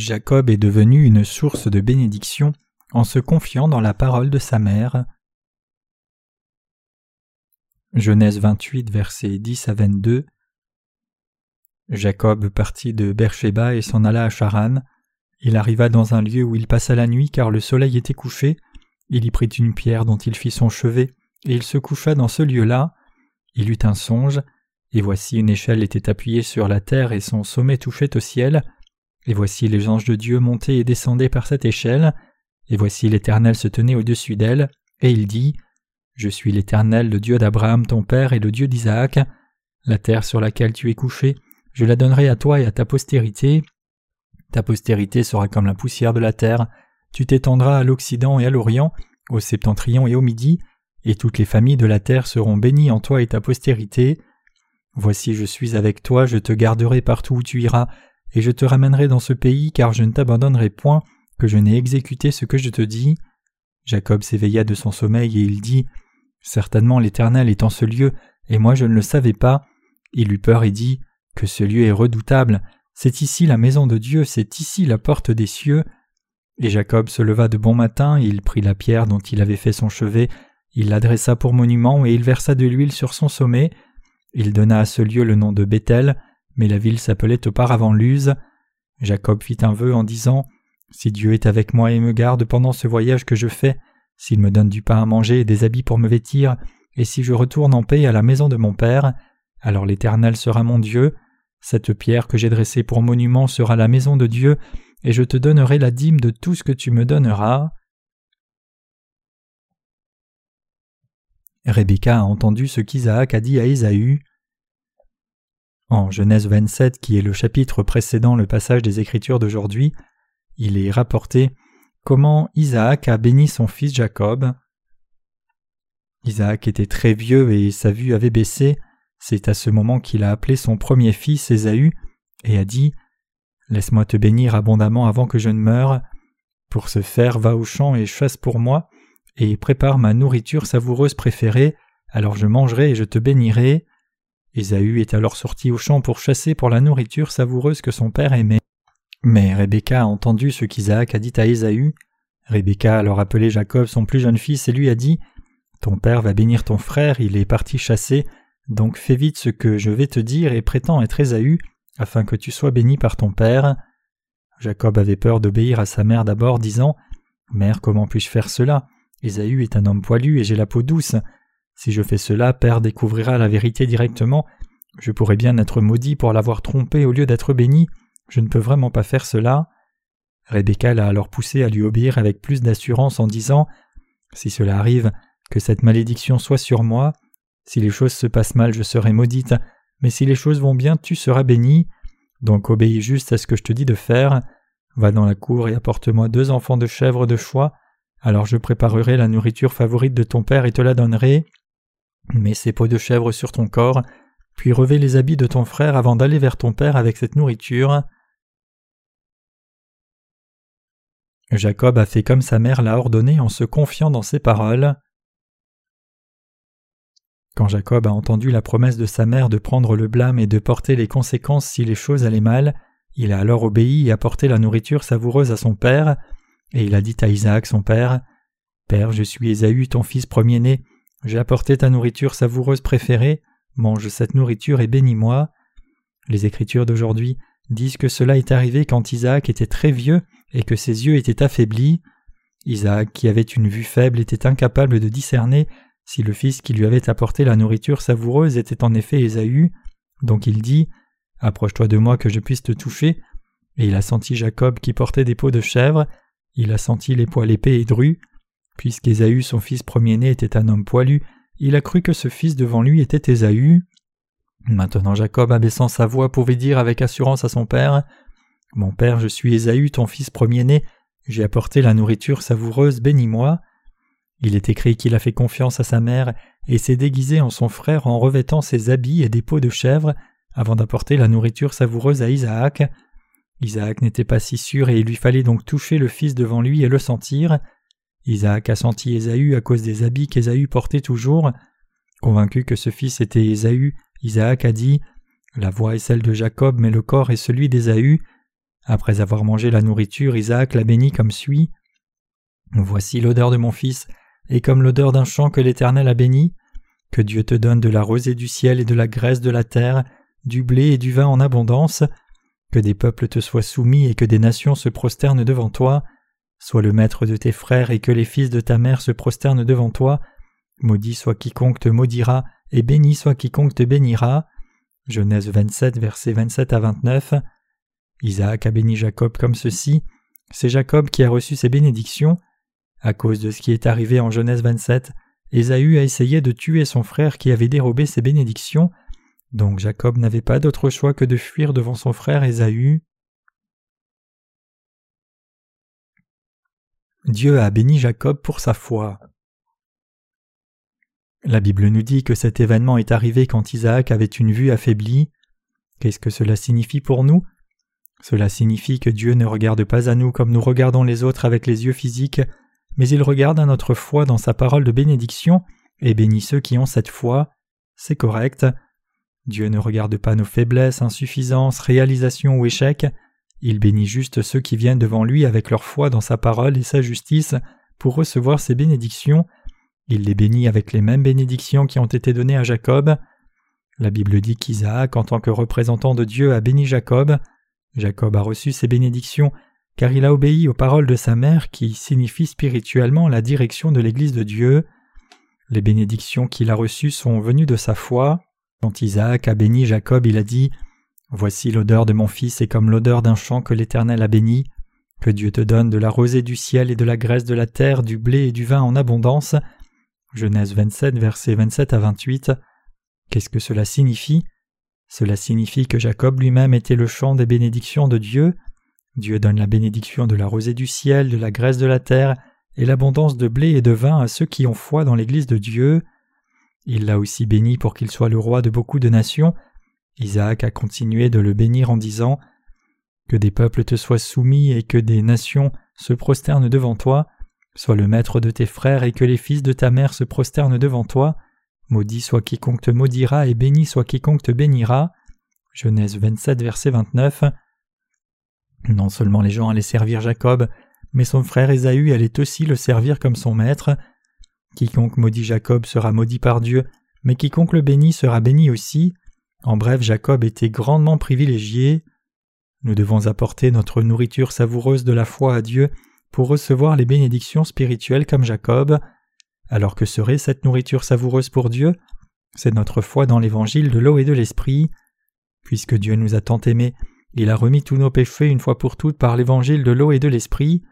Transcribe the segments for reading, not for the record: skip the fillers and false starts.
Jacob est devenu une source de bénédiction en se confiant dans la parole de sa mère. Genèse 28, versets 10 à 22. Jacob partit de Beersheba et s'en alla à Charan. Il arriva dans un lieu où il passa la nuit car le soleil était couché. Il y prit une pierre dont il fit son chevet, et il se coucha dans ce lieu-là. Il eut un songe, et voici une échelle était appuyée sur la terre et son sommet touchait au ciel. Et voici les anges de Dieu montaient et descendaient par cette échelle. Et voici l'Éternel se tenait au-dessus d'elle, et il dit « Je suis l'Éternel, le Dieu d'Abraham ton père et le Dieu d'Isaac. La terre sur laquelle tu es couché, je la donnerai à toi et à ta postérité. Ta postérité sera comme la poussière de la terre. Tu t'étendras à l'Occident et à l'Orient, au Septentrion et au Midi, et toutes les familles de la terre seront bénies en toi et ta postérité. Voici, je suis avec toi, je te garderai partout où tu iras, et je te ramènerai dans ce pays, car je ne t'abandonnerai point, que je n'ai exécuté ce que je te dis. » Jacob s'éveilla de son sommeil et il dit « Certainement l'Éternel est en ce lieu, et moi je ne le savais pas. » Il eut peur et dit « Que ce lieu est redoutable, c'est ici la maison de Dieu, c'est ici la porte des cieux. » Et Jacob se leva de bon matin, il prit la pierre dont il avait fait son chevet, il l'adressa pour monument et il versa de l'huile sur son sommet. Il donna à ce lieu le nom de Bethel, mais la ville s'appelait auparavant Luz. Jacob fit un vœu en disant « Si Dieu est avec moi et me garde pendant ce voyage que je fais, s'il me donne du pain à manger et des habits pour me vêtir, et si je retourne en paix à la maison de mon père, alors l'Éternel sera mon Dieu. Cette pierre que j'ai dressée pour monument sera la maison de Dieu, et je te donnerai la dîme de tout ce que tu me donneras. » Rebecca a entendu ce qu'Isaac a dit à Esaü. En Genèse 27, qui est le chapitre précédant le passage des Écritures d'aujourd'hui, il est rapporté comment Isaac a béni son fils Jacob. Isaac était très vieux et sa vue avait baissé. C'est à ce moment qu'il a appelé son premier fils Esaü et a dit « Laisse-moi te bénir abondamment avant que je ne meure. Pour ce faire, va au champ et chasse pour moi, et prépare ma nourriture savoureuse préférée, alors je mangerai et je te bénirai. » Esaü est alors sorti au champ pour chasser pour la nourriture savoureuse que son père aimait. Mais Rebecca a entendu ce qu'Isaac a dit à Esaü. Rebecca a alors appelé Jacob son plus jeune fils et lui a dit « Ton père va bénir ton frère, il est parti chasser, donc fais vite ce que je vais te dire et prétends être Esaü, afin que tu sois béni par ton père. » Jacob avait peur d'obéir à sa mère d'abord, disant « Mère, comment puis-je faire cela? Esaü est un homme poilu et j'ai la peau douce. Si je fais cela, père découvrira la vérité directement. Je pourrais bien être maudit pour l'avoir trompé au lieu d'être béni. Je ne peux vraiment pas faire cela. » Rebecca l'a alors poussé à lui obéir avec plus d'assurance en disant « Si cela arrive, que cette malédiction soit sur moi. Si les choses se passent mal, je serai maudite. Mais si les choses vont bien, tu seras béni. Donc obéis juste à ce que je te dis de faire. Va dans la cour et apporte-moi 2 enfants de chèvre de choix, alors je préparerai la nourriture favorite de ton père et te la donnerai. Mets ces peaux de chèvre sur ton corps, puis revêt les habits de ton frère avant d'aller vers ton père avec cette nourriture. » Jacob a fait comme sa mère l'a ordonné en se confiant dans ses paroles. Quand Jacob a entendu la promesse de sa mère de prendre le blâme et de porter les conséquences si les choses allaient mal, il a alors obéi et apporté la nourriture savoureuse à son père, et il a dit à Isaac son père « Père, je suis Esaü, ton fils premier-né, j'ai apporté ta nourriture savoureuse préférée, mange cette nourriture et bénis-moi. » Les Écritures d'aujourd'hui disent que cela est arrivé quand Isaac était très vieux et que ses yeux étaient affaiblis. Isaac, qui avait une vue faible, était incapable de discerner si le fils qui lui avait apporté la nourriture savoureuse était en effet Esaü, donc il dit « Approche-toi de moi que je puisse te toucher », et il a senti Jacob qui portait des peaux de chèvre, il a senti les poils épais et drus. Puisqu'Ésaü, son fils premier-né, était un homme poilu, il a cru que ce fils devant lui était Ésaü. Maintenant Jacob, abaissant sa voix, pouvait dire avec assurance à son père « Mon père, je suis Ésaü, ton fils premier-né, j'ai apporté la nourriture savoureuse, bénis-moi. » Il est écrit qu'il a fait confiance à sa mère et s'est déguisé en son frère en revêtant ses habits et des peaux de chèvre avant d'apporter la nourriture savoureuse à Isaac. Isaac n'était pas si sûr et il lui fallait donc toucher le fils devant lui et le sentir. Isaac a senti Esaü à cause des habits qu'Esaü portait toujours. Convaincu que ce fils était Esaü, Isaac a dit « La voix est celle de Jacob mais le corps est celui d'Esaü ». Après avoir mangé la nourriture, Isaac la bénit comme suit. « Voici l'odeur de mon fils, et comme l'odeur d'un champ que l'Éternel a béni. Que Dieu te donne de la rosée du ciel et de la graisse de la terre, du blé et du vin en abondance. Que des peuples te soient soumis et que des nations se prosternent devant toi. Sois le maître de tes frères et que les fils de ta mère se prosternent devant toi. Maudit soit quiconque te maudira, et béni soit quiconque te bénira. » Genèse 27, versets 27 à 29. Isaac a béni Jacob comme ceci. C'est Jacob qui a reçu ses bénédictions. À cause de ce qui est arrivé en Genèse 27, Esaü a essayé de tuer son frère qui avait dérobé ses bénédictions, donc Jacob n'avait pas d'autre choix que de fuir devant son frère Esaü. Dieu a béni Jacob pour sa foi. La Bible nous dit que cet événement est arrivé quand Isaac avait une vue affaiblie. Qu'est-ce que cela signifie pour nous? Cela signifie que Dieu ne regarde pas à nous comme nous regardons les autres avec les yeux physiques, mais il regarde à notre foi dans sa parole de bénédiction et bénit ceux qui ont cette foi. C'est correct. Dieu ne regarde pas nos faiblesses, insuffisances, réalisations ou échecs. Il bénit juste ceux qui viennent devant lui avec leur foi dans sa parole et sa justice pour recevoir ses bénédictions. Il les bénit avec les mêmes bénédictions qui ont été données à Jacob. La Bible dit qu'Isaac, en tant que représentant de Dieu, a béni Jacob. Jacob a reçu ses bénédictions car il a obéi aux paroles de sa mère qui signifie spirituellement la direction de l'Église de Dieu. Les bénédictions qu'il a reçues sont venues de sa foi. Quand Isaac a béni Jacob, il a dit « Voici l'odeur de mon fils est comme l'odeur d'un champ que l'Éternel a béni. Que Dieu te donne de la rosée du ciel et de la graisse de la terre, du blé et du vin en abondance. » Genèse 27, versets 27 à 28. Qu'est-ce que cela signifie? Cela signifie que Jacob lui-même était le champ des bénédictions de Dieu. Dieu donne la bénédiction de la rosée du ciel, de la graisse de la terre et l'abondance de blé et de vin à ceux qui ont foi dans l'Église de Dieu. Il l'a aussi béni pour qu'il soit le roi de beaucoup de nations. Isaac a continué de le bénir en disant « Que des peuples te soient soumis et que des nations se prosternent devant toi. Sois le maître de tes frères et que les fils de ta mère se prosternent devant toi. Maudit soit quiconque te maudira et béni soit quiconque te bénira. » Genèse 27, verset 29. Non seulement les gens allaient servir Jacob, mais son frère Esaü allait aussi le servir comme son maître. Quiconque maudit Jacob sera maudit par Dieu, mais quiconque le bénit sera béni aussi. En bref, Jacob était grandement privilégié. Nous devons apporter notre nourriture savoureuse de la foi à Dieu pour recevoir les bénédictions spirituelles comme Jacob. Alors que serait cette nourriture savoureuse pour Dieu? C'est notre foi dans l'évangile de l'eau et de l'esprit. Puisque Dieu nous a tant aimés, il a remis tous nos péchés une fois pour toutes par l'évangile de l'eau et de l'esprit.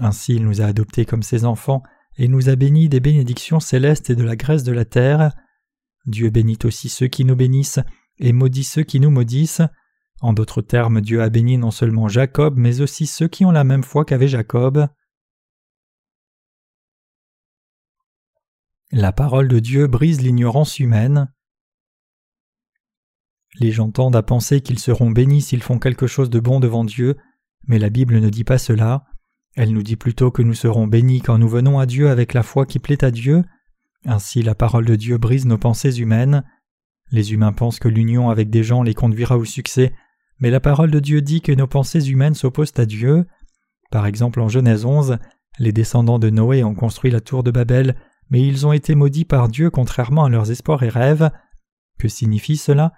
Ainsi il nous a adoptés comme ses enfants et nous a bénis des bénédictions célestes et de la graisse de la terre. Dieu bénit aussi ceux qui nous bénissent et maudit ceux qui nous maudissent. En d'autres termes, Dieu a béni non seulement Jacob, mais aussi ceux qui ont la même foi qu'avait Jacob. La parole de Dieu brise l'ignorance humaine. Les gens tendent à penser qu'ils seront bénis s'ils font quelque chose de bon devant Dieu, mais la Bible ne dit pas cela. Elle nous dit plutôt que nous serons bénis quand nous venons à Dieu avec la foi qui plaît à Dieu. Ainsi, la parole de Dieu brise nos pensées humaines. Les humains pensent que l'union avec des gens les conduira au succès, mais la parole de Dieu dit que nos pensées humaines s'opposent à Dieu. Par exemple, en Genèse 11, les descendants de Noé ont construit la tour de Babel, mais ils ont été maudits par Dieu contrairement à leurs espoirs et rêves. Que signifie cela ?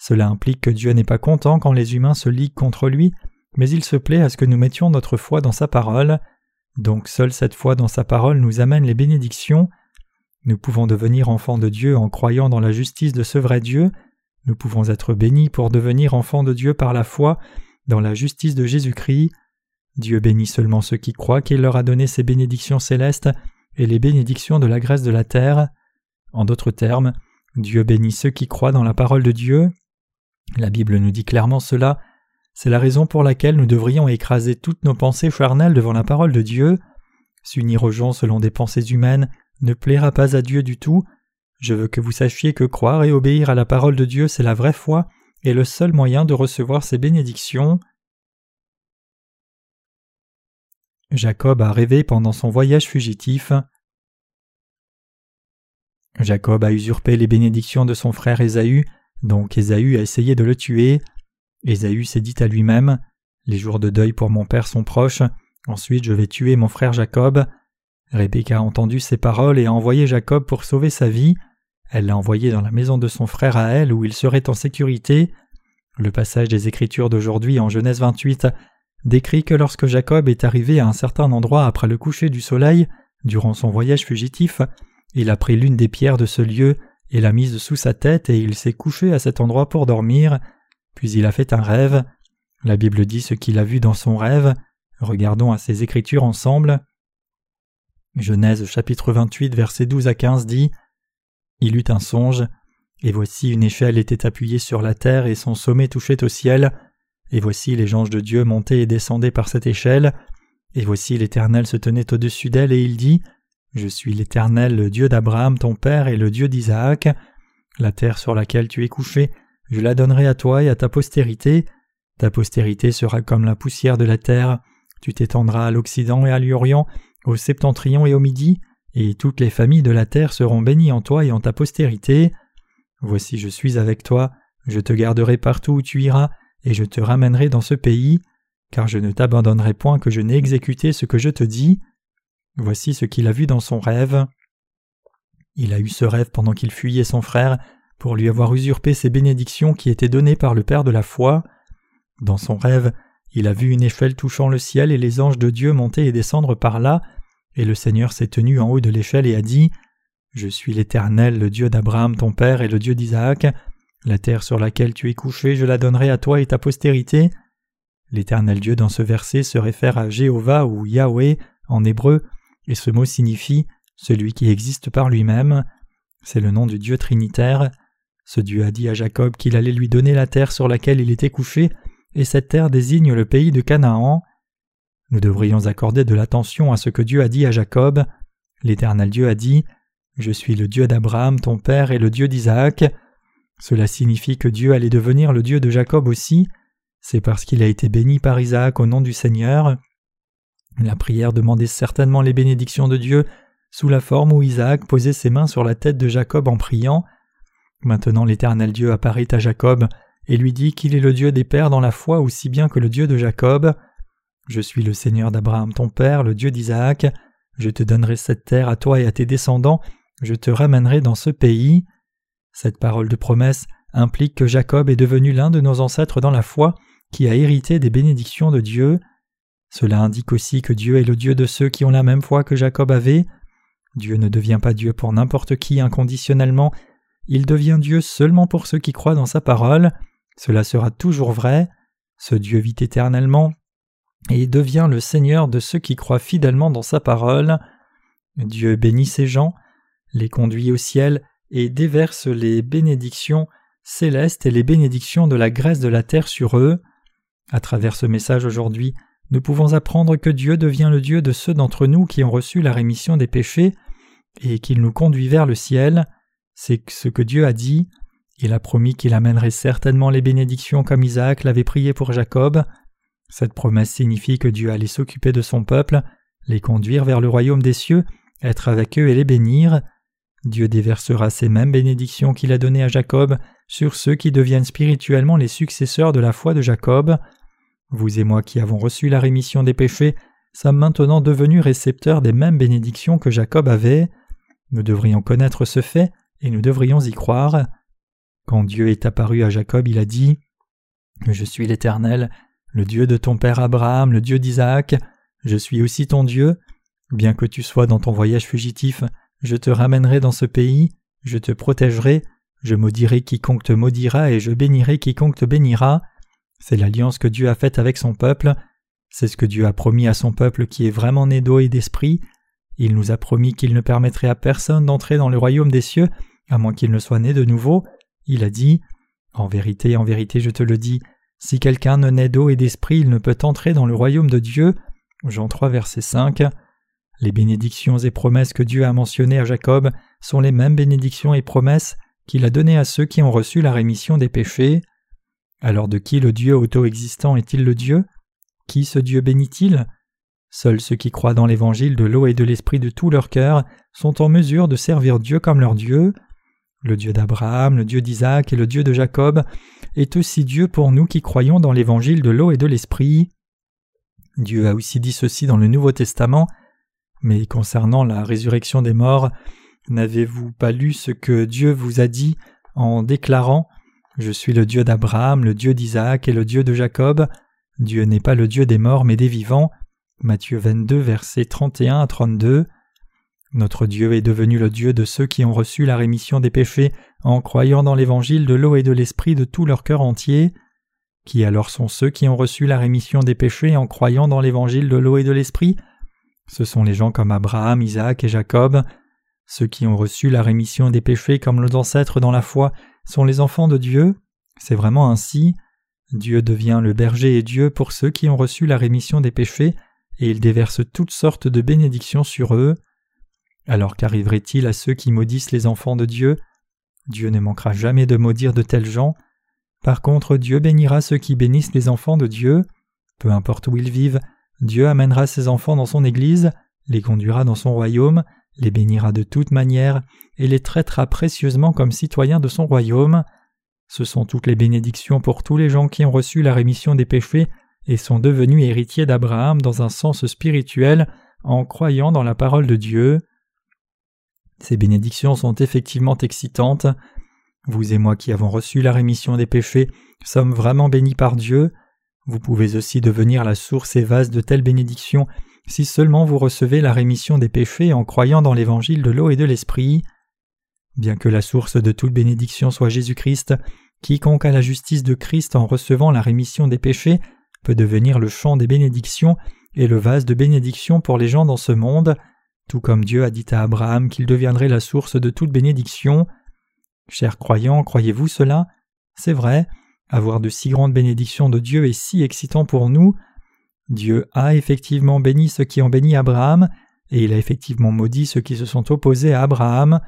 Cela implique que Dieu n'est pas content quand les humains se liguent contre lui, mais il se plaît à ce que nous mettions notre foi dans sa parole. Donc seule cette foi dans sa parole nous amène les bénédictions. Nous pouvons devenir enfants de Dieu en croyant dans la justice de ce vrai Dieu. Nous pouvons être bénis pour devenir enfants de Dieu par la foi dans la justice de Jésus-Christ. Dieu bénit seulement ceux qui croient qu'il leur a donné ses bénédictions célestes et les bénédictions de la graisse de la terre. En d'autres termes, Dieu bénit ceux qui croient dans la parole de Dieu. La Bible nous dit clairement cela, c'est la raison pour laquelle nous devrions écraser toutes nos pensées charnelles devant la parole de Dieu. S'unir aux gens selon des pensées humaines ne plaira pas à Dieu du tout. Je veux que vous sachiez que croire et obéir à la parole de Dieu, c'est la vraie foi et le seul moyen de recevoir ses bénédictions. Jacob a rêvé pendant son voyage fugitif. Jacob a usurpé les bénédictions de son frère Esaü. Donc Esaü a essayé de le tuer. Esaü s'est dit à lui-même « Les jours de deuil pour mon père sont proches, ensuite je vais tuer mon frère Jacob. » Rebecca a entendu ces paroles et a envoyé Jacob pour sauver sa vie. Elle l'a envoyé dans la maison de son frère à elle où il serait en sécurité. Le passage des Écritures d'aujourd'hui en Genèse 28 décrit que lorsque Jacob est arrivé à un certain endroit après le coucher du soleil, durant son voyage fugitif, il a pris l'une des pierres de ce lieu et l'a mise sous sa tête et il s'est couché à cet endroit pour dormir, puis il a fait un rêve. La Bible dit ce qu'il a vu dans son rêve. Regardons à ces Écritures ensemble. Genèse chapitre 28 versets 12 à 15 dit « Il eut un songe, et voici une échelle était appuyée sur la terre et son sommet touchait au ciel, et voici les anges de Dieu montaient et descendaient par cette échelle, et voici l'Éternel se tenait au-dessus d'elle et il dit « Je suis l'Éternel, le Dieu d'Abraham ton père et le Dieu d'Isaac, la terre sur laquelle tu es couché, je la donnerai à toi et à ta postérité sera comme la poussière de la terre, tu t'étendras à l'Occident et à l'Orient, au septentrion et au midi, et toutes les familles de la terre seront bénies en toi et en ta postérité. Voici je suis avec toi, je te garderai partout où tu iras, et je te ramènerai dans ce pays, car je ne t'abandonnerai point que je n'ai exécuté ce que je te dis. » Voici ce qu'il a vu dans son rêve. Il a eu ce rêve pendant qu'il fuyait son frère, pour lui avoir usurpé ses bénédictions qui étaient données par le Père de la foi. Dans son rêve, il a vu une échelle touchant le ciel et les anges de Dieu monter et descendre par là, et le Seigneur s'est tenu en haut de l'échelle et a dit « Je suis l'Éternel, le Dieu d'Abraham ton père et le Dieu d'Isaac, la terre sur laquelle tu es couché, je la donnerai à toi et ta postérité. » L'Éternel Dieu dans ce verset se réfère à Jéhovah ou Yahweh en hébreu, et ce mot signifie « celui qui existe par lui-même ». C'est le nom du Dieu trinitaire. Ce Dieu a dit à Jacob qu'il allait lui donner la terre sur laquelle il était couché, et cette terre désigne le pays de Canaan. Nous devrions accorder de l'attention à ce que Dieu a dit à Jacob. L'Éternel Dieu a dit « Je suis le Dieu d'Abraham, ton père, et le Dieu d'Isaac ». Cela signifie que Dieu allait devenir le Dieu de Jacob aussi. C'est parce qu'il a été béni par Isaac au nom du Seigneur. La prière demandait certainement les bénédictions de Dieu sous la forme où Isaac posait ses mains sur la tête de Jacob en priant. Maintenant l'Éternel Dieu apparaît à Jacob et lui dit qu'il est le Dieu des pères dans la foi aussi bien que le Dieu de Jacob. « Je suis le Seigneur d'Abraham ton père, le Dieu d'Isaac, je te donnerai cette terre à toi et à tes descendants, je te ramènerai dans ce pays. » Cette parole de promesse implique que Jacob est devenu l'un de nos ancêtres dans la foi qui a hérité des bénédictions de Dieu. Cela indique aussi que Dieu est le Dieu de ceux qui ont la même foi que Jacob avait. Dieu ne devient pas Dieu pour n'importe qui inconditionnellement, il devient Dieu seulement pour ceux qui croient dans sa parole. Cela sera toujours vrai. Ce Dieu vit éternellement et devient le Seigneur de ceux qui croient fidèlement dans sa parole. Dieu bénit ses gens, les conduit au ciel et déverse les bénédictions célestes et les bénédictions de la grâce de la terre sur eux. À travers ce message aujourd'hui, nous pouvons apprendre que Dieu devient le Dieu de ceux d'entre nous qui ont reçu la rémission des péchés et qu'il nous conduit vers le ciel. C'est ce que Dieu a dit. Il a promis qu'il amènerait certainement les bénédictions comme Isaac l'avait prié pour Jacob. Cette promesse signifie que Dieu allait s'occuper de son peuple, les conduire vers le royaume des cieux, être avec eux et les bénir. Dieu déversera ces mêmes bénédictions qu'il a données à Jacob sur ceux qui deviennent spirituellement les successeurs de la foi de Jacob. Vous et moi qui avons reçu la rémission des péchés sommes maintenant devenus récepteurs des mêmes bénédictions que Jacob avait. Nous devrions connaître ce fait et nous devrions y croire. Quand Dieu est apparu à Jacob, il a dit « Je suis l'Éternel, le Dieu de ton père Abraham, le Dieu d'Isaac, je suis aussi ton Dieu. Bien que tu sois dans ton voyage fugitif, je te ramènerai dans ce pays, je te protégerai, je maudirai quiconque te maudira et je bénirai quiconque te bénira. » C'est l'alliance que Dieu a faite avec son peuple. C'est ce que Dieu a promis à son peuple qui est vraiment né d'eau et d'esprit. Il nous a promis qu'il ne permettrait à personne d'entrer dans le royaume des cieux, à moins qu'il ne soit né de nouveau. Il a dit « en vérité, je te le dis, si quelqu'un ne naît d'eau et d'esprit, il ne peut entrer dans le royaume de Dieu. » Jean 3, verset 5. Les bénédictions et promesses que Dieu a mentionnées à Jacob sont les mêmes bénédictions et promesses qu'il a données à ceux qui ont reçu la rémission des péchés. Alors de qui le Dieu auto-existant est-il le Dieu? Qui ce Dieu bénit-il? Seuls ceux qui croient dans l'évangile de l'eau et de l'esprit de tout leur cœur sont en mesure de servir Dieu comme leur Dieu. Le Dieu d'Abraham, le Dieu d'Isaac et le Dieu de Jacob est aussi Dieu pour nous qui croyons dans l'évangile de l'eau et de l'esprit. Dieu a aussi dit ceci dans le Nouveau Testament, mais concernant la résurrection des morts, n'avez-vous pas lu ce que Dieu vous a dit en déclarant « Je suis le Dieu d'Abraham, le Dieu d'Isaac et le Dieu de Jacob. Dieu n'est pas le Dieu des morts mais des vivants. » Matthieu 22, versets 31 à 32. Notre Dieu est devenu le Dieu de ceux qui ont reçu la rémission des péchés en croyant dans l'évangile de l'eau et de l'esprit de tout leur cœur entier. Qui alors sont ceux qui ont reçu la rémission des péchés en croyant dans l'évangile de l'eau et de l'esprit? Ce sont les gens comme Abraham, Isaac et Jacob. Ceux qui ont reçu la rémission des péchés comme leurs ancêtres dans la foi sont les enfants de Dieu. C'est vraiment ainsi. Dieu devient le berger et Dieu pour ceux qui ont reçu la rémission des péchés et il déverse toutes sortes de bénédictions sur eux. Alors qu'arriverait-il à ceux qui maudissent les enfants de Dieu? Dieu ne manquera jamais de maudire de tels gens. Par contre, Dieu bénira ceux qui bénissent les enfants de Dieu. Peu importe où ils vivent, Dieu amènera ses enfants dans son Église, les conduira dans son royaume, les bénira de toute manière et les traitera précieusement comme citoyens de son royaume. Ce sont toutes les bénédictions pour tous les gens qui ont reçu la rémission des péchés et sont devenus héritiers d'Abraham dans un sens spirituel en croyant dans la parole de Dieu. Ces bénédictions sont effectivement excitantes. Vous et moi qui avons reçu la rémission des péchés sommes vraiment bénis par Dieu. Vous pouvez aussi devenir la source et vase de telles bénédictions si seulement vous recevez la rémission des péchés en croyant dans l'évangile de l'eau et de l'esprit. Bien que la source de toute bénédiction soit Jésus-Christ, quiconque a la justice de Christ en recevant la rémission des péchés peut devenir le champ des bénédictions et le vase de bénédiction pour les gens dans ce monde. Tout comme Dieu a dit à Abraham qu'il deviendrait la source de toute bénédiction. Chers croyants, croyez-vous cela? C'est vrai, avoir de si grandes bénédictions de Dieu est si excitant pour nous. Dieu a effectivement béni ceux qui ont béni Abraham, et il a effectivement maudit ceux qui se sont opposés à Abraham.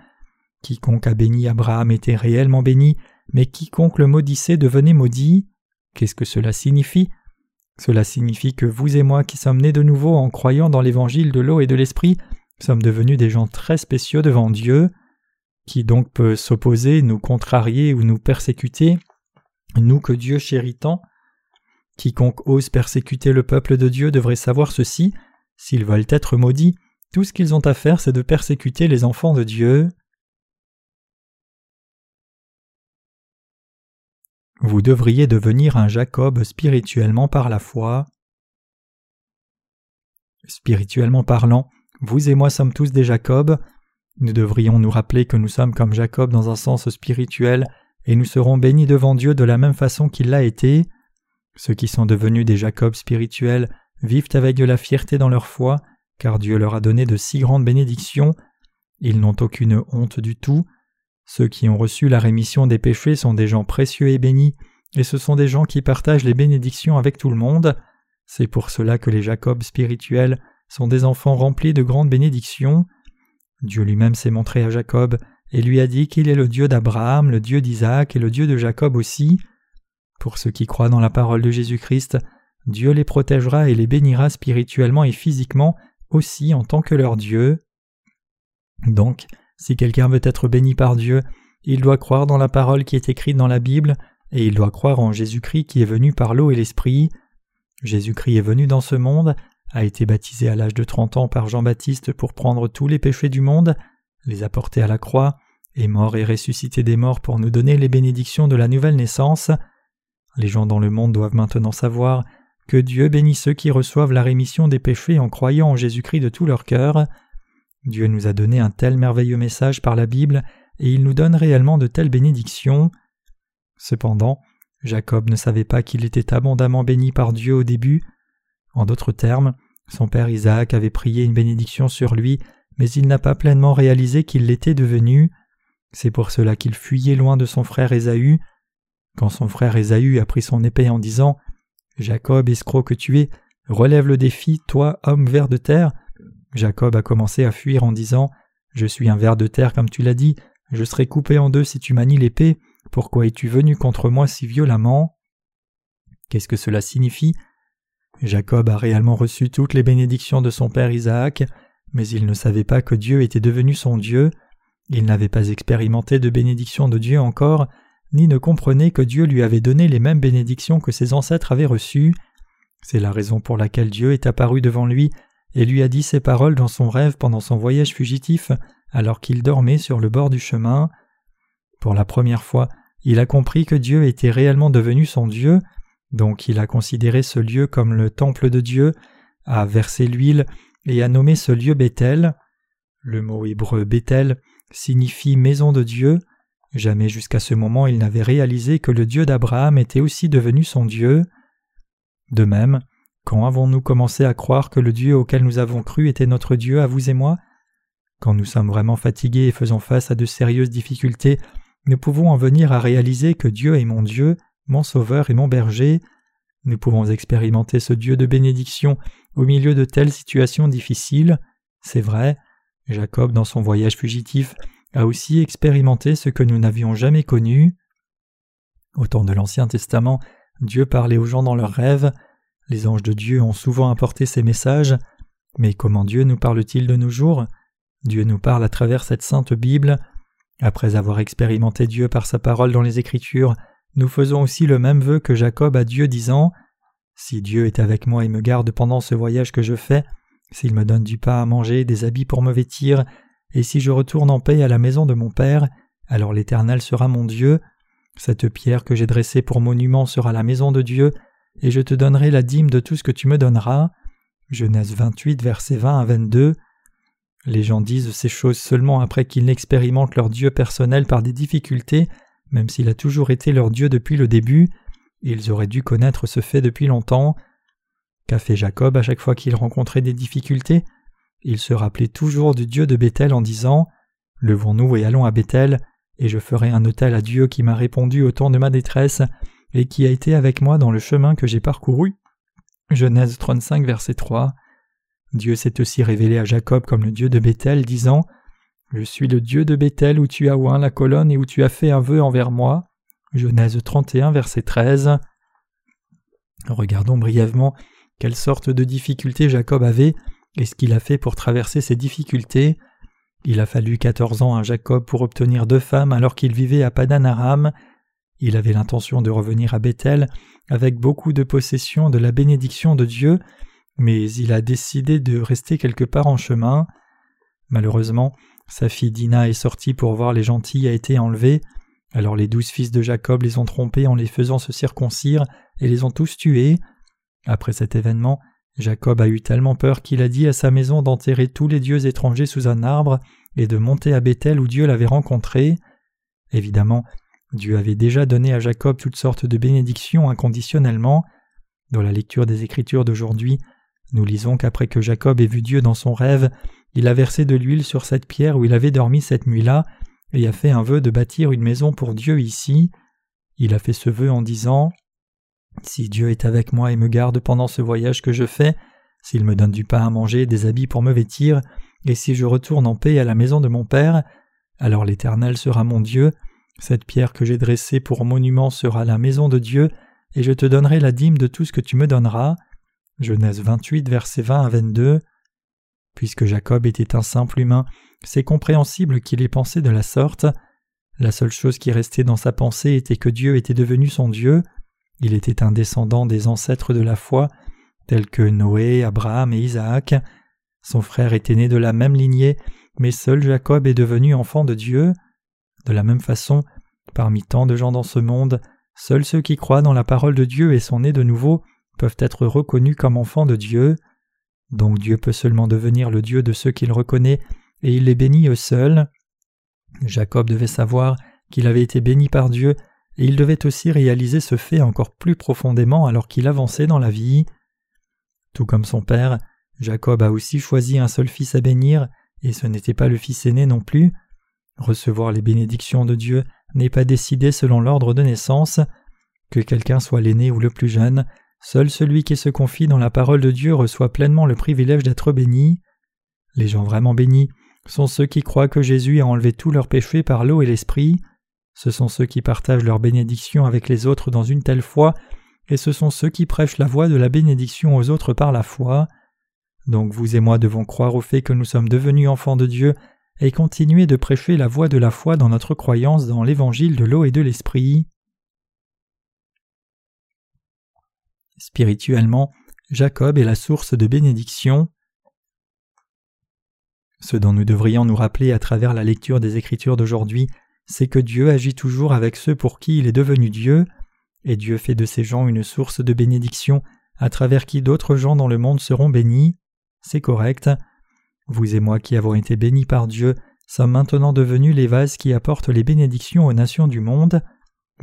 Quiconque a béni Abraham était réellement béni, mais quiconque le maudissait devenait maudit. Qu'est-ce que cela signifie? Cela signifie que vous et moi qui sommes nés de nouveau en croyant dans l'évangile de l'eau et de l'esprit, sommes devenus des gens très spéciaux devant Dieu. Qui donc peut s'opposer, nous contrarier ou nous persécuter, nous que Dieu chérit tant? Quiconque ose persécuter le peuple de Dieu devrait savoir ceci, s'ils veulent être maudits, tout ce qu'ils ont à faire c'est de persécuter les enfants de Dieu. Vous devriez devenir un Jacob spirituellement par la foi. Spirituellement parlant, vous et moi sommes tous des Jacobs. Nous devrions nous rappeler que nous sommes comme Jacob dans un sens spirituel et nous serons bénis devant Dieu de la même façon qu'il l'a été. Ceux qui sont devenus des Jacobs spirituels vivent avec de la fierté dans leur foi, car Dieu leur a donné de si grandes bénédictions. Ils n'ont aucune honte du tout. Ceux qui ont reçu la rémission des péchés sont des gens précieux et bénis, et ce sont des gens qui partagent les bénédictions avec tout le monde. C'est pour cela que les Jacobs spirituels sont des enfants remplis de grandes bénédictions. Dieu lui-même s'est montré à Jacob et lui a dit qu'il est le Dieu d'Abraham, le Dieu d'Isaac et le Dieu de Jacob aussi. Pour ceux qui croient dans la parole de Jésus-Christ, Dieu les protégera et les bénira spirituellement et physiquement aussi en tant que leur Dieu. Donc, si quelqu'un veut être béni par Dieu, il doit croire dans la parole qui est écrite dans la Bible et il doit croire en Jésus-Christ qui est venu par l'eau et l'esprit. Jésus-Christ est venu dans ce monde, a été baptisé à l'âge de 30 ans par Jean-Baptiste pour prendre tous les péchés du monde, les apporter à la croix, est mort et ressuscité des morts pour nous donner les bénédictions de la nouvelle naissance. Les gens dans le monde doivent maintenant savoir que Dieu bénit ceux qui reçoivent la rémission des péchés en croyant en Jésus-Christ de tout leur cœur. Dieu nous a donné un tel merveilleux message par la Bible et il nous donne réellement de telles bénédictions. Cependant, Jacob ne savait pas qu'il était abondamment béni par Dieu au début. En d'autres termes, son père Isaac avait prié une bénédiction sur lui, mais il n'a pas pleinement réalisé qu'il l'était devenu. C'est pour cela qu'il fuyait loin de son frère Esaü. Quand son frère Esaü a pris son épée en disant « Jacob, escroc que tu es, relève le défi, toi, homme ver de terre », Jacob a commencé à fuir en disant « Je suis un ver de terre comme tu l'as dit, je serai coupé en deux si tu manies l'épée, pourquoi es-tu venu contre moi si violemment ?» Qu'est-ce que cela signifie ? Jacob a réellement reçu toutes les bénédictions de son père Isaac, mais il ne savait pas que Dieu était devenu son Dieu. Il n'avait pas expérimenté de bénédictions de Dieu encore, ni ne comprenait que Dieu lui avait donné les mêmes bénédictions que ses ancêtres avaient reçues. C'est la raison pour laquelle Dieu est apparu devant lui et lui a dit ces paroles dans son rêve pendant son voyage fugitif, alors qu'il dormait sur le bord du chemin. Pour la première fois, il a compris que Dieu était réellement devenu son Dieu, donc il a considéré ce lieu comme le temple de Dieu, a versé l'huile et a nommé ce lieu Bethel. Le mot hébreu « Bethel » signifie « maison de Dieu ». Jamais jusqu'à ce moment il n'avait réalisé que le Dieu d'Abraham était aussi devenu son Dieu. De même, quand avons-nous commencé à croire que le Dieu auquel nous avons cru était notre Dieu à vous et moi ? Quand nous sommes vraiment fatigués et faisons face à de sérieuses difficultés, nous pouvons en venir à réaliser que Dieu est mon Dieu, mon Sauveur et mon Berger. Nous pouvons expérimenter ce Dieu de bénédiction au milieu de telles situations difficiles. C'est vrai, Jacob, dans son voyage fugitif, a aussi expérimenté ce que nous n'avions jamais connu. Au temps de l'Ancien Testament, Dieu parlait aux gens dans leurs rêves. Les anges de Dieu ont souvent apporté ces messages. Mais comment Dieu nous parle-t-il de nos jours ? Dieu nous parle à travers cette sainte Bible. Après avoir expérimenté Dieu par sa parole dans les Écritures, nous faisons aussi le même vœu que Jacob à Dieu disant « Si Dieu est avec moi et me garde pendant ce voyage que je fais, s'il me donne du pain à manger, des habits pour me vêtir, et si je retourne en paix à la maison de mon Père, alors l'Éternel sera mon Dieu. Cette pierre que j'ai dressée pour monument sera la maison de Dieu, et je te donnerai la dîme de tout ce que tu me donneras. » Genèse 28, versets 20 à 22. Les gens disent ces choses seulement après qu'ils n'expérimentent leur Dieu personnel par des difficultés, même s'il a toujours été leur Dieu depuis le début. Ils auraient dû connaître ce fait depuis longtemps. Qu'a fait Jacob à chaque fois qu'il rencontrait des difficultés ? Il se rappelait toujours du Dieu de Bethel en disant « Levons-nous et allons à Bethel, et je ferai un autel à Dieu qui m'a répondu au temps de ma détresse, et qui a été avec moi dans le chemin que j'ai parcouru. » Genèse 35, verset 3. Dieu s'est aussi révélé à Jacob comme le Dieu de Bethel, disant « Je suis le Dieu de Bethel où tu as oint la colonne et où tu as fait un vœu envers moi. » Genèse 31, verset 13. Regardons brièvement quelle sorte de difficultés Jacob avait et ce qu'il a fait pour traverser ces difficultés. Il a fallu 14 ans à Jacob pour obtenir 2 femmes alors qu'il vivait à Padan Aram. Il avait l'intention de revenir à Bethel avec beaucoup de possessions de la bénédiction de Dieu, mais il a décidé de rester quelque part en chemin. Malheureusement, sa fille Dina est sortie pour voir les gentils a été enlevée. Alors les 12 fils de Jacob les ont trompés en les faisant se circoncire et les ont tous tués. Après cet événement, Jacob a eu tellement peur qu'il a dit à sa maison d'enterrer tous les dieux étrangers sous un arbre et de monter à Bethel où Dieu l'avait rencontré. Évidemment, Dieu avait déjà donné à Jacob toutes sortes de bénédictions inconditionnellement. Dans la lecture des Écritures d'aujourd'hui, nous lisons qu'après que Jacob ait vu Dieu dans son rêve, il a versé de l'huile sur cette pierre où il avait dormi cette nuit-là et a fait un vœu de bâtir une maison pour Dieu ici. Il a fait ce vœu en disant « Si Dieu est avec moi et me garde pendant ce voyage que je fais, s'il me donne du pain à manger, des habits pour me vêtir, et si je retourne en paix à la maison de mon Père, alors l'Éternel sera mon Dieu. Cette pierre que j'ai dressée pour monument sera la maison de Dieu, et je te donnerai la dîme de tout ce que tu me donneras. » Genèse 28, versets 20 à 22. Puisque Jacob était un simple humain, c'est compréhensible qu'il ait pensé de la sorte. La seule chose qui restait dans sa pensée était que Dieu était devenu son Dieu. Il était un descendant des ancêtres de la foi, tels que Noé, Abraham et Isaac. Son frère était né de la même lignée, mais seul Jacob est devenu enfant de Dieu. De la même façon, parmi tant de gens dans ce monde, seuls ceux qui croient dans la parole de Dieu et sont nés de nouveau peuvent être reconnus comme enfants de Dieu. Donc Dieu peut seulement devenir le Dieu de ceux qu'il reconnaît, et il les bénit eux seuls. Jacob devait savoir qu'il avait été béni par Dieu, et il devait aussi réaliser ce fait encore plus profondément alors qu'il avançait dans la vie. Tout comme son père, Jacob a aussi choisi un seul fils à bénir, et ce n'était pas le fils aîné non plus. Recevoir les bénédictions de Dieu n'est pas décidé selon l'ordre de naissance. Que quelqu'un soit l'aîné ou le plus jeune, seul celui qui se confie dans la parole de Dieu reçoit pleinement le privilège d'être béni. Les gens vraiment bénis sont ceux qui croient que Jésus a enlevé tous leurs péchés par l'eau et l'esprit. Ce sont ceux qui partagent leur bénédiction avec les autres dans une telle foi, et ce sont ceux qui prêchent la voie de la bénédiction aux autres par la foi. Donc vous et moi devons croire au fait que nous sommes devenus enfants de Dieu et continuer de prêcher la voie de la foi dans notre croyance dans l'évangile de l'eau et de l'esprit. Spirituellement, Jacob est la source de bénédiction. Ce dont nous devrions nous rappeler à travers la lecture des Écritures d'aujourd'hui, c'est que Dieu agit toujours avec ceux pour qui il est devenu Dieu, et Dieu fait de ces gens une source de bénédiction à travers qui d'autres gens dans le monde seront bénis. C'est correct. Vous et moi qui avons été bénis par Dieu sommes maintenant devenus les vases qui apportent les bénédictions aux nations du monde.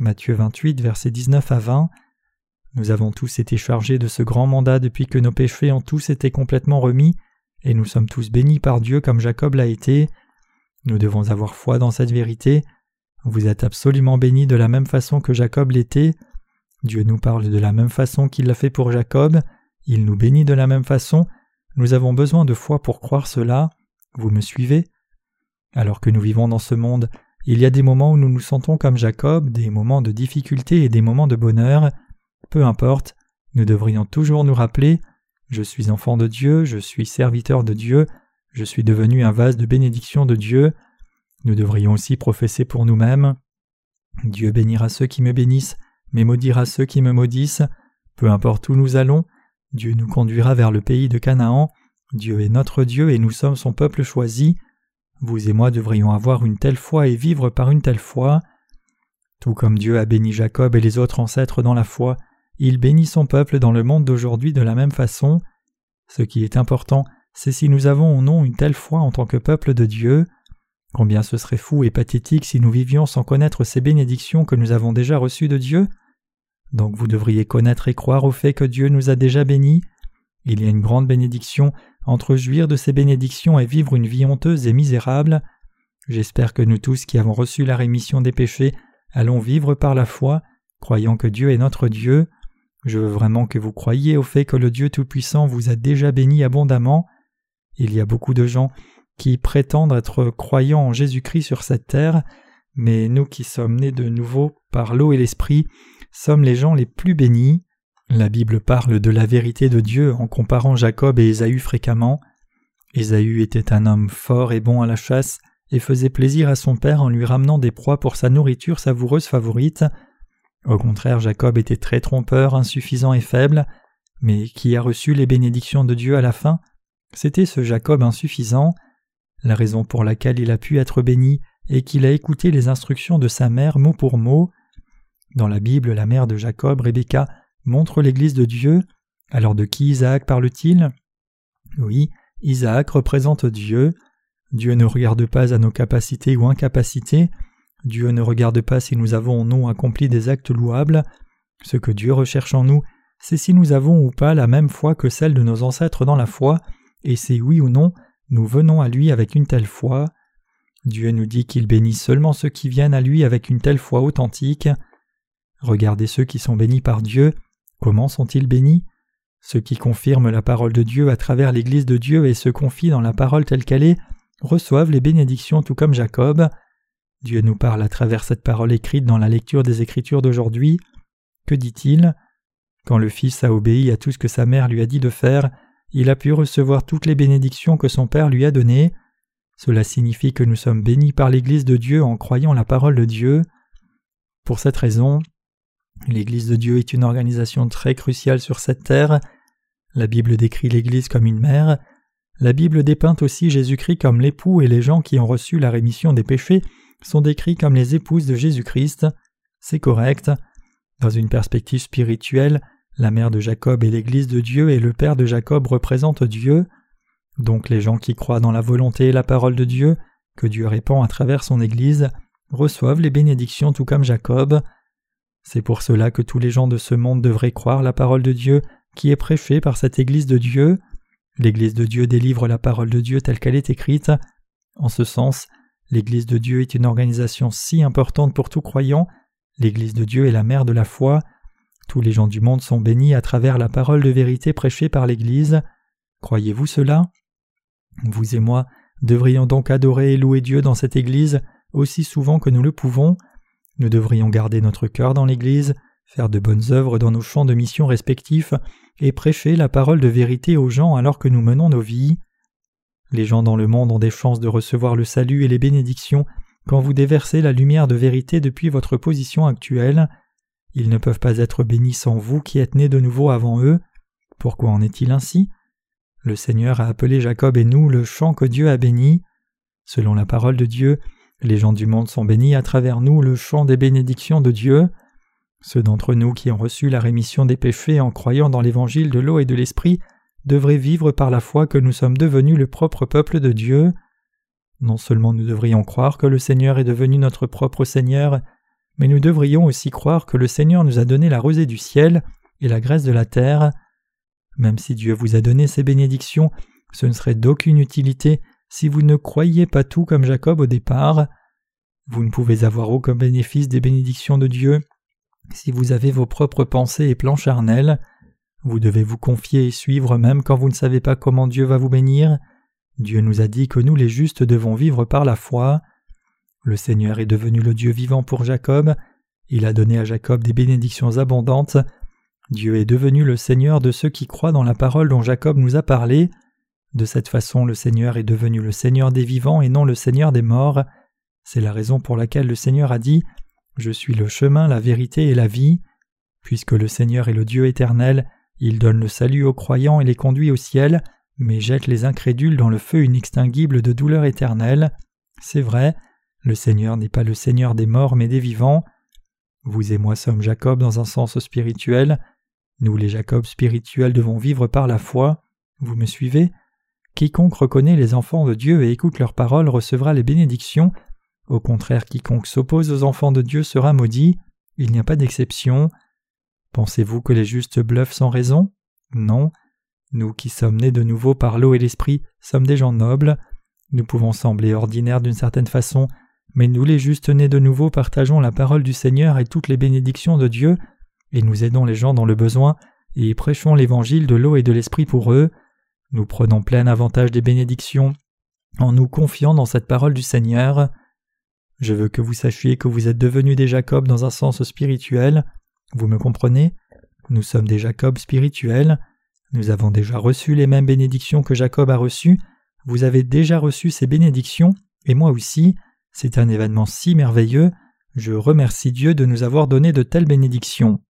Matthieu 28, versets 19 à 20. Nous avons tous été chargés de ce grand mandat depuis que nos péchés ont tous été complètement remis, et nous sommes tous bénis par Dieu comme Jacob l'a été. Nous devons avoir foi dans cette vérité. Vous êtes absolument bénis de la même façon que Jacob l'était. Dieu nous parle de la même façon qu'il l'a fait pour Jacob. Il nous bénit de la même façon. Nous avons besoin de foi pour croire cela. Vous me suivez? Alors que nous vivons dans ce monde, il y a des moments où nous nous sentons comme Jacob, des moments de difficulté et des moments de bonheur. Peu importe, nous devrions toujours nous rappeler « Je suis enfant de Dieu, je suis serviteur de Dieu, je suis devenu un vase de bénédiction de Dieu. » Nous devrions aussi professer pour nous-mêmes « Dieu bénira ceux qui me bénissent, mais maudira ceux qui me maudissent. » Peu importe où nous allons, Dieu nous conduira vers le pays de Canaan. Dieu est notre Dieu et nous sommes son peuple choisi. Vous et moi devrions avoir une telle foi et vivre par une telle foi. Tout comme Dieu a béni Jacob et les autres ancêtres dans la foi, il bénit son peuple dans le monde d'aujourd'hui de la même façon. Ce qui est important, c'est si nous avons ou non une telle foi en tant que peuple de Dieu. Combien ce serait fou et pathétique si nous vivions sans connaître ces bénédictions que nous avons déjà reçues de Dieu. Donc vous devriez connaître et croire au fait que Dieu nous a déjà bénis. Il y a une grande bénédiction entre jouir de ces bénédictions et vivre une vie honteuse et misérable. J'espère que nous tous qui avons reçu la rémission des péchés allons vivre par la foi, croyant que Dieu est notre Dieu. Je veux vraiment que vous croyiez au fait que le Dieu Tout-Puissant vous a déjà béni abondamment. Il y a beaucoup de gens qui prétendent être croyants en Jésus-Christ sur cette terre, mais nous qui sommes nés de nouveau par l'eau et l'esprit, sommes les gens les plus bénis. La Bible parle de la vérité de Dieu en comparant Jacob et Esaü fréquemment. Esaü était un homme fort et bon à la chasse et faisait plaisir à son père en lui ramenant des proies pour sa nourriture savoureuse favorite. Au contraire, Jacob était très trompeur, insuffisant et faible, mais qui a reçu les bénédictions de Dieu à la fin? C'était ce Jacob insuffisant. La raison pour laquelle il a pu être béni est qu'il a écouté les instructions de sa mère mot pour mot. Dans la Bible, la mère de Jacob, Rebecca, montre l'Église de Dieu. Alors de qui Isaac parle-t-il? Oui, Isaac représente Dieu. Dieu ne regarde pas à nos capacités ou incapacités. Dieu ne regarde pas si nous avons ou non accompli des actes louables. Ce que Dieu recherche en nous, c'est si nous avons ou pas la même foi que celle de nos ancêtres dans la foi, et c'est oui ou non, nous venons à lui avec une telle foi. Dieu nous dit qu'il bénit seulement ceux qui viennent à lui avec une telle foi authentique. Regardez ceux qui sont bénis par Dieu. Comment sont-ils bénis? Ceux qui confirment la parole de Dieu à travers l'Église de Dieu et se confient dans la parole telle qu'elle est, reçoivent les bénédictions tout comme Jacob. Dieu nous parle à travers cette parole écrite dans la lecture des Écritures d'aujourd'hui. Que dit-il? Quand le Fils a obéi à tout ce que sa mère lui a dit de faire, il a pu recevoir toutes les bénédictions que son Père lui a données. Cela signifie que nous sommes bénis par l'Église de Dieu en croyant la parole de Dieu. Pour cette raison, l'Église de Dieu est une organisation très cruciale sur cette terre. La Bible décrit l'Église comme une mère. La Bible dépeint aussi Jésus-Christ comme l'époux et les gens qui ont reçu la rémission des péchés sont décrits comme les épouses de Jésus-Christ. C'est correct. Dans une perspective spirituelle, la mère de Jacob est l'Église de Dieu et le père de Jacob représente Dieu. Donc les gens qui croient dans la volonté et la parole de Dieu, que Dieu répand à travers son Église, reçoivent les bénédictions tout comme Jacob. C'est pour cela que tous les gens de ce monde devraient croire la parole de Dieu qui est prêchée par cette Église de Dieu. L'Église de Dieu délivre la parole de Dieu telle qu'elle est écrite. En ce sens, l'Église de Dieu est une organisation si importante pour tout croyant. L'Église de Dieu est la mère de la foi. Tous les gens du monde sont bénis à travers la parole de vérité prêchée par l'Église. Croyez-vous cela? Vous et moi devrions donc adorer et louer Dieu dans cette Église aussi souvent que nous le pouvons. Nous devrions garder notre cœur dans l'Église, faire de bonnes œuvres dans nos champs de mission respectifs et prêcher la parole de vérité aux gens alors que nous menons nos vies. Les gens dans le monde ont des chances de recevoir le salut et les bénédictions quand vous déversez la lumière de vérité depuis votre position actuelle. Ils ne peuvent pas être bénis sans vous qui êtes nés de nouveau avant eux. Pourquoi en est-il ainsi ? Le Seigneur a appelé Jacob et nous le champ que Dieu a béni. Selon la parole de Dieu, les gens du monde sont bénis à travers nous le champ des bénédictions de Dieu. Ceux d'entre nous qui ont reçu la rémission des péchés en croyant dans l'évangile de l'eau et de l'esprit devraient vivre par la foi que nous sommes devenus le propre peuple de Dieu. Non seulement nous devrions croire que le Seigneur est devenu notre propre Seigneur, mais nous devrions aussi croire que le Seigneur nous a donné la rosée du ciel et la graisse de la terre. Même si Dieu vous a donné ces bénédictions, ce ne serait d'aucune utilité si vous ne croyiez pas tout comme Jacob au départ. Vous ne pouvez avoir aucun bénéfice des bénédictions de Dieu si vous avez vos propres pensées et plans charnels. Vous devez vous confier et suivre même quand vous ne savez pas comment Dieu va vous bénir. Dieu nous a dit que nous les justes devons vivre par la foi. Le Seigneur est devenu le Dieu vivant pour Jacob. Il a donné à Jacob des bénédictions abondantes. Dieu est devenu le Seigneur de ceux qui croient dans la parole dont Jacob nous a parlé. De cette façon, le Seigneur est devenu le Seigneur des vivants et non le Seigneur des morts. C'est la raison pour laquelle le Seigneur a dit « Je suis le chemin, la vérité et la vie ». Puisque le Seigneur est le Dieu éternel, il donne le salut aux croyants et les conduit au ciel, mais jette les incrédules dans le feu inextinguible de douleur éternelle. C'est vrai, le Seigneur n'est pas le Seigneur des morts mais des vivants. Vous et moi sommes Jacob dans un sens spirituel. Nous, les Jacobs spirituels, devons vivre par la foi. Vous me suivez ? Quiconque reconnaît les enfants de Dieu et écoute leurs paroles recevra les bénédictions. Au contraire, quiconque s'oppose aux enfants de Dieu sera maudit. Il n'y a pas d'exception. Pensez-vous que les justes bluffent sans raison ? Non. Nous qui sommes nés de nouveau par l'eau et l'esprit sommes des gens nobles. Nous pouvons sembler ordinaires d'une certaine façon, mais nous les justes nés de nouveau partageons la parole du Seigneur et toutes les bénédictions de Dieu, et nous aidons les gens dans le besoin et prêchons l'évangile de l'eau et de l'esprit pour eux. Nous prenons plein avantage des bénédictions en nous confiant dans cette parole du Seigneur. Je veux que vous sachiez que vous êtes devenus des Jacobs dans un sens spirituel. Vous me comprenez ? Nous sommes des Jacobs spirituels. Nous avons déjà reçu les mêmes bénédictions que Jacob a reçues. Vous avez déjà reçu ces bénédictions, et moi aussi. C'est un événement si merveilleux. Je remercie Dieu de nous avoir donné de telles bénédictions.